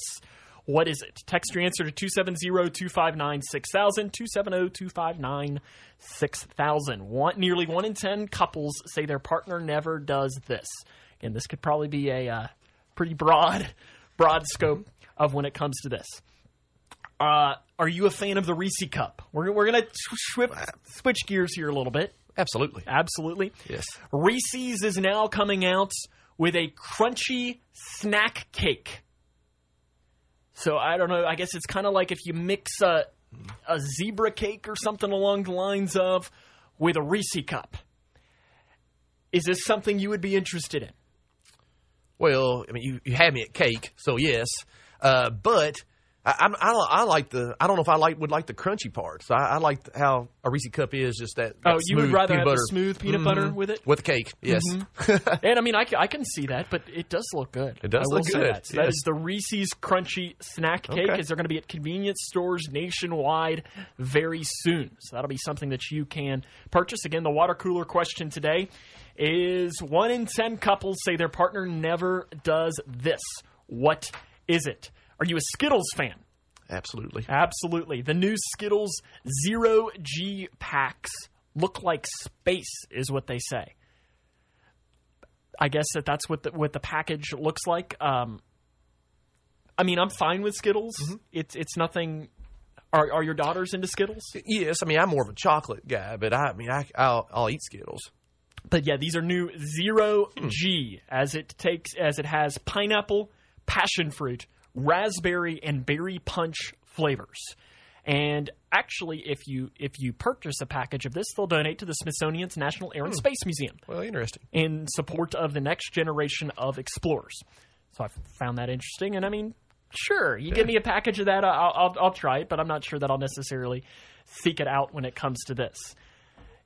What is it? Text your answer to two seven zero, two five nine, six thousand, two seven zero, two five nine, six thousand. One, nearly one in ten couples say their partner never does this. And this could probably be a uh, pretty broad, broad scope of when it comes to this. Uh, are you a fan of the Reese's Cup? We're, we're going to sw- sw- switch gears here a little bit. Absolutely. Absolutely. Yes. Reese's is now coming out with a crunchy snack cake. So I don't know. I guess it's kind of like if you mix a, a zebra cake or something along the lines of with a Reese's Cup. Is this something you would be interested in? Well, I mean, you, you had me at cake, so yes. Uh, but I, I, I like the. I don't know if I like would like the crunchy part. So I, I like how a Reese's Cup is just that. that oh, you would rather have butter. A smooth peanut mm-hmm. butter with it with the cake, yes. Mm-hmm. And I mean, I, I can see that, but it does look good. It does I look good. That. So yes. That is the Reese's Crunchy Snack Cake. Okay. Is they're going to be at convenience stores nationwide very soon. So that'll be something that you can purchase. Again, the water cooler question today is: one in ten couples say their partner never does this. What is it? Are you a Skittles fan? Absolutely. Absolutely. The new Skittles zero-G packs look like space is what they say. I guess that that's what the, what the package looks like. Um, I mean, I'm fine with Skittles. Mm-hmm. It's it's nothing Are are your daughters into Skittles? Yes. I mean, I'm more of a chocolate guy, but I, I mean, I, I'll, I'll eat Skittles. But yeah, these are new zero hmm. G as it takes as it has pineapple, passion fruit, raspberry, and berry punch flavors. And actually, if you if you purchase a package of this, they'll donate to the Smithsonian's National Air and hmm. Space Museum. Well, interesting. In support of the next generation of explorers. So I found that interesting, and I mean, sure, you yeah. give me a package of that, I'll, I'll I'll try it, but I'm not sure that I'll necessarily seek it out when it comes to this.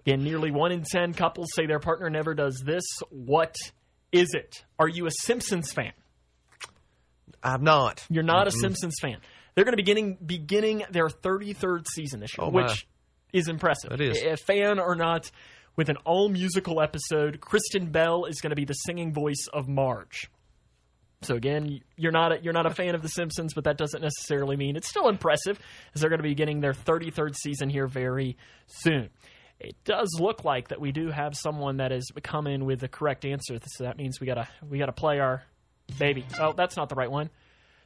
Again, nearly one in ten couples say their partner never does this. What is it? Are you a Simpsons fan? I'm not. You're not mm-hmm. a Simpsons fan. They're going to be beginning, beginning their thirty-third season this year, oh, which my. is impressive. It is. A fan or not, with an all-musical episode, Kristen Bell is going to be the singing voice of Marge. So again, you're not a, you're not a fan of The Simpsons, but that doesn't necessarily mean it's still impressive, as they're going to be getting their thirty-third season here very soon. It does look like that we do have someone that has come in with the correct answer, so that means we gotta we gotta play our baby. Oh, that's not the right one.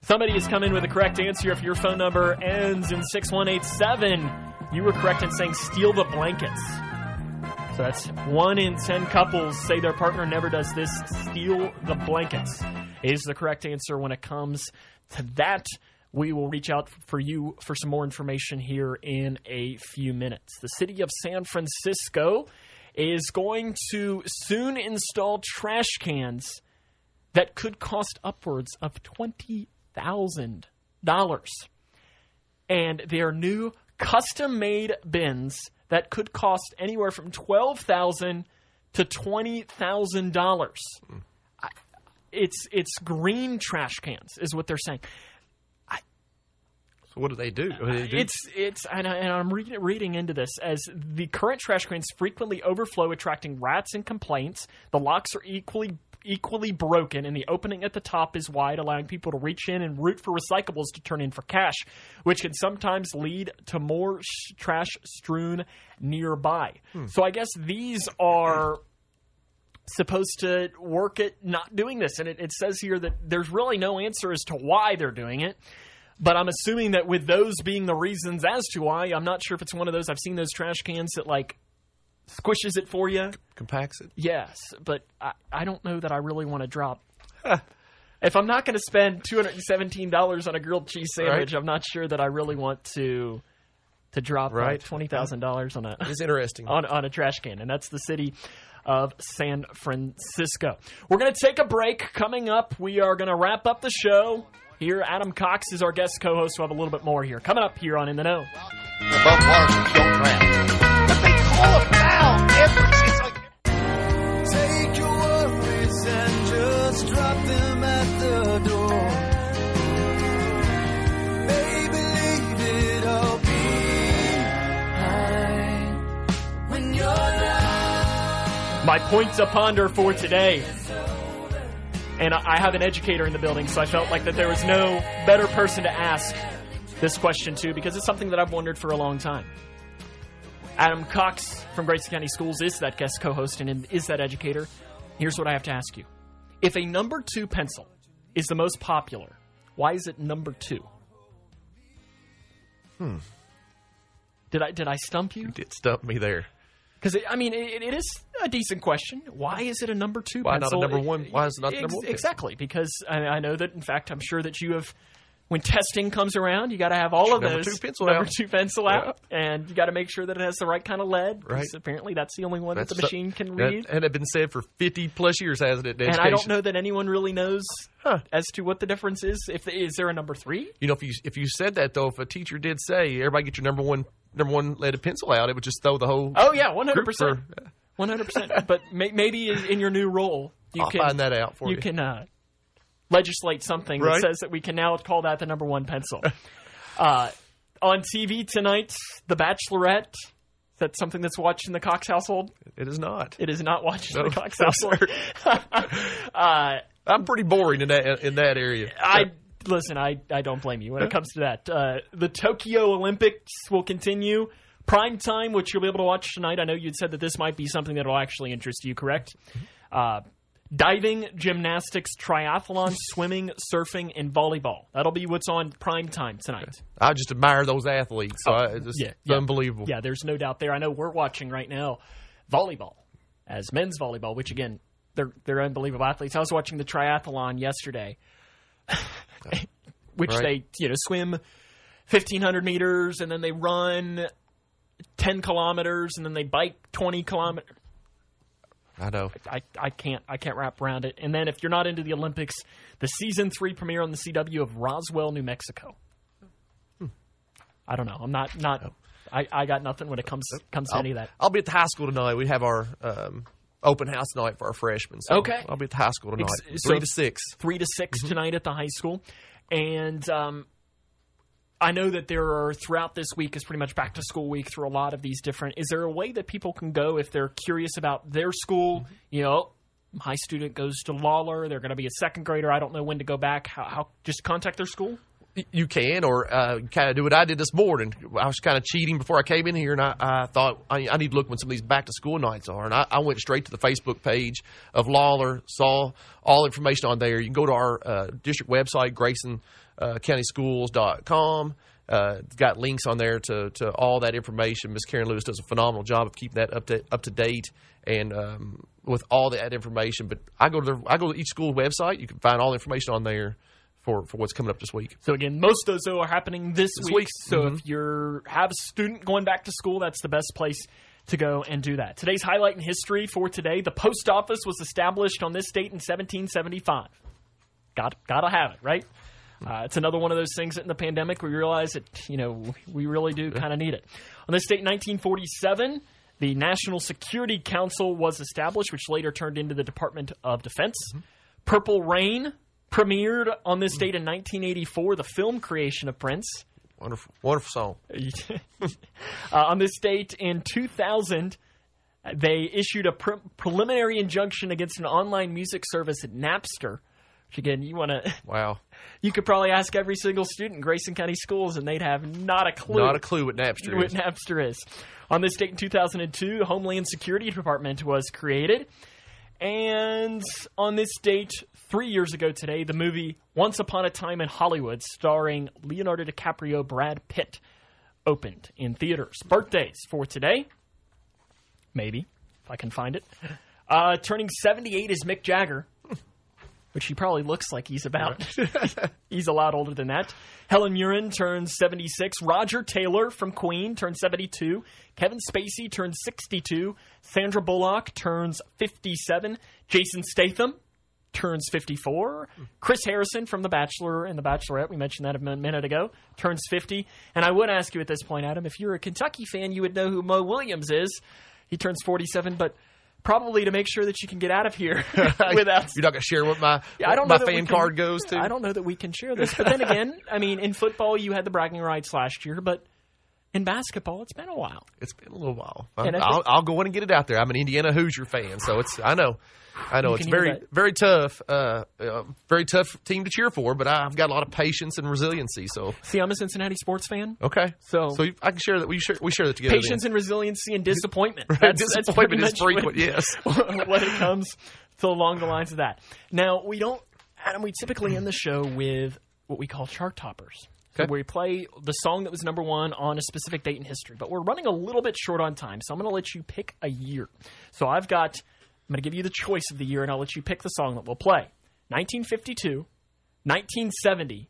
Somebody has come in with the correct answer. If your phone number ends in six one eight seven, you were correct in saying steal the blankets. So that's one in ten couples say their partner never does this. Steal the blankets is the correct answer when it comes to that. We will reach out for you for some more information here in a few minutes. The city of San Francisco is going to soon install trash cans that could cost upwards of twenty thousand dollars. And they are new custom-made bins that could cost anywhere from twelve thousand dollars to twenty thousand dollars. Mm. It's it's green trash cans is what they're saying. I, so what do they do? What do they do? It's it's and, I, and I'm re- reading into this as the current trash cans frequently overflow, attracting rats and complaints. The locks are equally equally broken, and the opening at the top is wide, allowing people to reach in and root for recyclables to turn in for cash, which can sometimes lead to more sh- trash strewn nearby. Hmm. So I guess these are supposed to work at not doing this. And it, it says here that there's really no answer as to why they're doing it. But I'm assuming that with those being the reasons as to why, I'm not sure if it's one of those. I've seen those trash cans that, like, squishes it for you. Compacts it. Yes, but I, I don't know that I really want to drop. Huh. If I'm not going to spend two hundred seventeen dollars on a grilled cheese sandwich, right, I'm not sure that I really want to... To drop right. like twenty thousand dollars on a it's interesting on, on a trash can, and that's the city of San Francisco. We're going to take a break. Coming up, we are going to wrap up the show here. Adam Cox is our guest co-host. We'll have a little bit more here coming up here on In the Know. Take your worries and just drop them at the door. My point to ponder for today, and I have an educator in the building, so I felt like that there was no better person to ask this question to, because it's something that I've wondered for a long time. Adam Cox from Grayson County Schools is that guest co-host and is that educator. Here's what I have to ask you. If a number two pencil is the most popular, why is it number two? Hmm. Did I, did I stump you? You did stump me there. Because, I mean, it, it is a decent question. Why is it a number two Why pencil? Why not a number one? Why is it not a number one? Exactly, because I, I know that, in fact, I'm sure that you have, when testing comes around, you got to have all of number those. Number two pencil number out. Number two pencil yeah. out, and you got to make sure that it has the right kind of lead. Right. Because apparently that's the only one that's that the machine can read. That, and it's been said for fifty-plus years, hasn't it, in education? And I don't know that anyone really knows huh. as to what the difference is. If the, Is there a number three? You know, if you if you said that, though, if a teacher did say, everybody get your number one Number one, leaded pencil out. It would just throw the whole. Oh yeah, one hundred percent, one hundred percent. But may, maybe in your new role, you I'll can find that out for you. You can uh, legislate something right? that says that we can now call that the number one pencil. uh, on T V tonight, The Bachelorette. Is that something that's watched in the Cox household? It is not. It is not watched no. in the Cox household. uh, I'm pretty boring in that in that area. I. Listen, I, I don't blame you when it comes to that. Uh, the Tokyo Olympics will continue. Prime time, which you'll be able to watch tonight. I know you'd said that this might be something that will actually interest you, correct? Uh, Diving, gymnastics, triathlon, swimming, surfing, and volleyball. That'll be what's on prime time tonight. I just admire those athletes. Oh, I, it's just yeah, yeah. unbelievable. Yeah, there's no doubt there. I know we're watching right now volleyball as men's volleyball, which, again, they're they're unbelievable athletes. I was watching the triathlon yesterday, which right. they you know swim fifteen hundred meters, and then they run ten kilometers, and then they bike twenty kilometers. I know. I, I can't I can't wrap around it. And then if you're not into the Olympics, the season three premiere on the C W of Roswell, New Mexico. Hmm. I don't know. I'm not not. No. I, I got nothing when it comes comes I'll, to any of that. I'll be at the high school tonight. We have our um, open house night for our freshmen. So okay. I'll be at the high school tonight. Ex- three so to six. Three to six mm-hmm. tonight at the high school, and um, I know that there are throughout this week is pretty much back to school week through a lot of these different. Is there a way that people can go if they're curious about their school? Mm-hmm. You know, my student goes to Lawler. They're going to be a second grader. I don't know when to go back. How? how just contact their school. You can, or uh, kind of do what I did this morning. I was kind of cheating before I came in here, and I, I thought I, I need to look when some of these back-to-school nights are. And I, I went straight to the Facebook page of Lawler, saw all information on there. You can go to our uh, district website, grayson county schools dot com. Uh, it's got links on there to, to all that information. Miss Karen Lewis does a phenomenal job of keeping that up to, up to date and um, with all that information. But I go to the, I go to each school website. You can find all the information on there. For, for what's coming up this week. So, again, most of those, though, are happening this, this week. week. So, mm-hmm. if you have a student going back to school, that's the best place to go and do that. Today's highlight in history for today, the post office was established on this date in seventeen seventy-five. Got, gotta have it, right? Uh, it's another one of those things that in the pandemic we realize that, you know, we really do kind of need it. On this date in nineteen forty-seven, the National Security Council was established, which later turned into the Department of Defense. Mm-hmm. Purple Rain premiered on this date in nineteen eighty-four, the film creation of Prince. Wonderful, wonderful song. uh, on this date in two thousand, they issued a pre- preliminary injunction against an online music service at Napster. Which, again, you want to... Wow. You could probably ask every single student in Grayson County Schools, and they'd have not a clue. Not a clue what Napster what is. What Napster is. On this date in two thousand two, the Homeland Security Department was created. And on this date, three years ago today, the movie Once Upon a Time in Hollywood, starring Leonardo DiCaprio, Brad Pitt, opened in theaters. Birthdays for today, maybe, if I can find it. Uh, turning seventy-eight is Mick Jagger, which he probably looks like he's about. He's a lot older than that. Helen Mirren turns seventy-six. Roger Taylor from Queen turns seventy-two. Kevin Spacey turns sixty-two. Sandra Bullock turns fifty-seven. Jason Statham turns fifty-four. Chris Harrison from The Bachelor and The Bachelorette, we mentioned that a minute ago, turns fifty. And I would ask you at this point, Adam, if you're a Kentucky fan, you would know who Mo Williams is. He turns forty-seven, but... probably to make sure that you can get out of here with us. You're not going to share what my, yeah, what my fan can, card goes to? I don't know that we can share this. But then again, I mean, in football, you had the bragging rights last year. But in basketball, it's been a while. It's been a little while. I'll, I'll, I'll go in and get it out there. I'm an Indiana Hoosier fan, so it's I know. I know it's very, very tough, uh, uh, very tough team to cheer for, but I've got a lot of patience and resiliency. So, see, I'm a Cincinnati sports fan. Okay, so so you, I can share that we share we share that together. Patience then. And resiliency and disappointment. Right. That's, disappointment that's is frequent. When, yes, when it comes to along the lines of that. Now we don't, Adam. We typically end the show with what we call chart toppers, okay. Where we play the song that was number one on a specific date in history. But we're running a little bit short on time, so I'm going to let you pick a year. So I've got. I'm going to give you the choice of the year, and I'll let you pick the song that we'll play. nineteen fifty-two, nineteen seventy,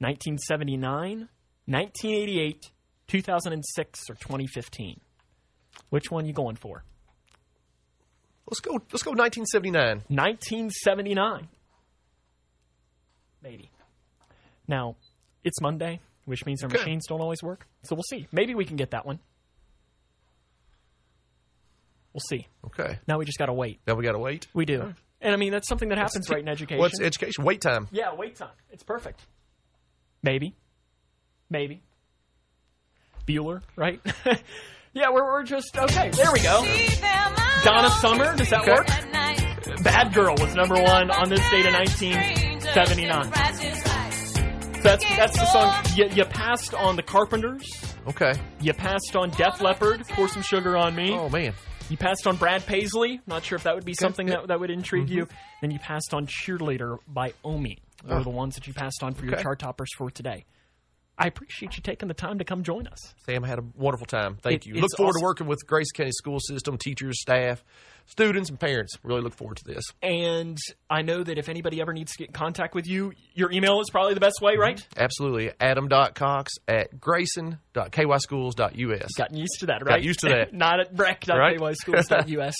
nineteen seventy-nine, nineteen eighty-eight, two thousand six, or twenty fifteen. Which one are you going for? Let's go. Let's go. nineteen seventy-nine. nineteen seventy-nine. Maybe. Now it's Monday, which means our Good. machines don't always work. So we'll see. Maybe we can get that one. We'll see. Okay. Now we just got to wait. Now we got to wait? We do. Right. And, I mean, that's something that happens that's, right in education. What's education? Wait time. Yeah, wait time. It's perfect. Maybe. Maybe. Bueller, right? Yeah, we're, we're just, okay, there we go. Donna Summer, does that work? Bad Girl was number one on this date in nineteen seventy-nine. So that's, that's the song. You, you passed on The Carpenters. Okay. You passed on Def Leppard, Pour Some Sugar on Me. Oh, man. You passed on Brad Paisley. Not sure if that would be something yeah. that, that would intrigue mm-hmm. you. Then you passed on Cheerleader by Omi. Those oh. are the ones that you passed on for okay. your chart toppers for today. I appreciate you taking the time to come join us. Sam, I had a wonderful time. Thank it, you. Look forward awesome. to working with Grayson County School System, teachers, staff, students, and parents. Really look forward to this. And I know that if anybody ever needs to get in contact with you, your email is probably the best way, right? Absolutely. adam dot cox at grayson dot k y schools dot u s. Gotten used to that, right? Got used to that. Not at breck dot k y schools dot u s.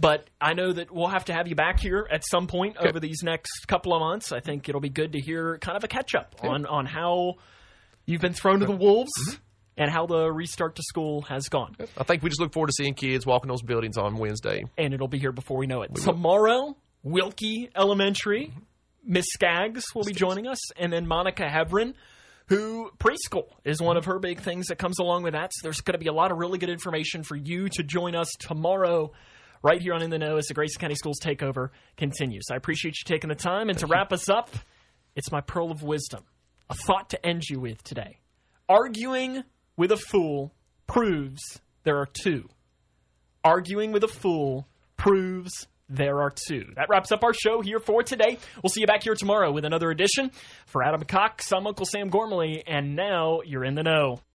But I know that we'll have to have you back here at some point okay. over these next couple of months. I think it'll be good to hear kind of a catch-up yeah. on, on how – you've been thrown to the wolves mm-hmm. and how the restart to school has gone. I think we just look forward to seeing kids walking those buildings on Wednesday. And it'll be here before we know it. We Tomorrow, will. Wilkie Elementary, Miss mm-hmm. Skaggs will Miz be Skaggs. joining us. And then Monica Heverin, who preschool is one of her big things that comes along with that. So there's going to be a lot of really good information for you to join us tomorrow right here on In the Know as the Grayson County Schools Takeover continues. I appreciate you taking the time. And Thank to wrap you. us up, it's my pearl of wisdom. A thought to end you with today. Arguing with a fool proves there are two. Arguing with a fool proves there are two. That wraps up our show here for today. We'll see you back here tomorrow with another edition. For Adam Cox, I'm Uncle Sam Gormley, and now you're in the know.